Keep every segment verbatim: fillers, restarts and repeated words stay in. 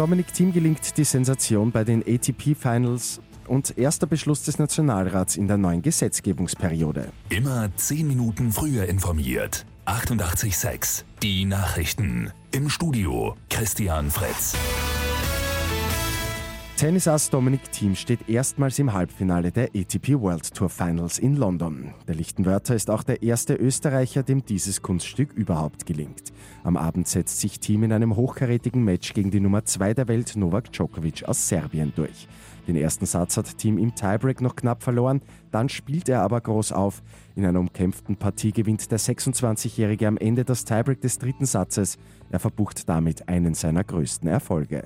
Dominik Thiem gelingt die Sensation bei den A T P Finals und erster Beschluss des Nationalrats in der neuen Gesetzgebungsperiode. Immer zehn Minuten früher informiert. achtundachtzig Komma sechs. Die Nachrichten. Im Studio Christian Fritz. Tennisass Dominik Thiem steht erstmals im Halbfinale der A T P World Tour Finals in London. Der Lichtenwörter ist auch der erste Österreicher, dem dieses Kunststück überhaupt gelingt. Am Abend setzt sich Thiem in einem hochkarätigen Match gegen die Nummer zwei der Welt Novak Djokovic aus Serbien durch. Den ersten Satz hat Thiem im Tiebreak noch knapp verloren, dann spielt er aber groß auf. In einer umkämpften Partie gewinnt der sechsundzwanzigjährige am Ende das Tiebreak des dritten Satzes. Er verbucht damit einen seiner größten Erfolge.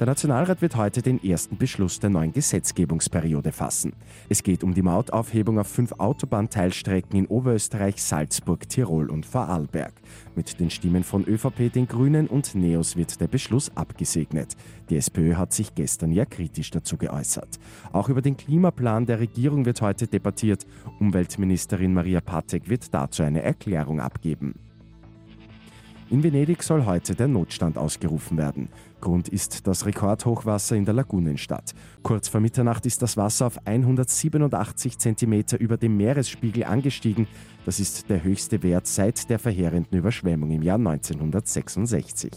Der Nationalrat wird heute den ersten Beschluss der neuen Gesetzgebungsperiode fassen. Es geht um die Mautaufhebung auf fünf Autobahnteilstrecken in Oberösterreich, Salzburg, Tirol und Vorarlberg. Mit den Stimmen von ÖVP, den Grünen und NEOS wird der Beschluss abgesegnet. Die SPÖ hat sich gestern ja kritisch dazu geäußert. Auch über den Klimaplan der Regierung wird heute debattiert. Umweltministerin Maria Patek wird dazu eine Erklärung abgeben. In Venedig soll heute der Notstand ausgerufen werden. Grund ist das Rekordhochwasser in der Lagunenstadt. Kurz vor Mitternacht ist das Wasser auf hundertsiebenundachtzig Zentimeter über dem Meeresspiegel angestiegen. Das ist der höchste Wert seit der verheerenden Überschwemmung im Jahr neunzehnhundertsechsundsechzig.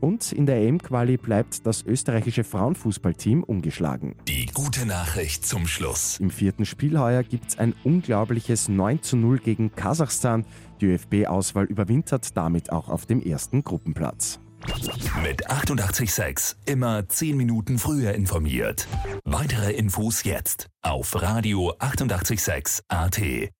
Und in der E M-Quali bleibt das österreichische Frauenfußballteam ungeschlagen. Die gute Nachricht zum Schluss. Im vierten Spiel heuer gibt's ein unglaubliches neun zu null gegen Kasachstan. Die ÖFB-Auswahl überwintert damit auch auf dem ersten Gruppenplatz. Mit achtundachtzig Komma sechs immer zehn Minuten früher informiert. Weitere Infos jetzt auf Radio achtundachtzig Komma sechs A T.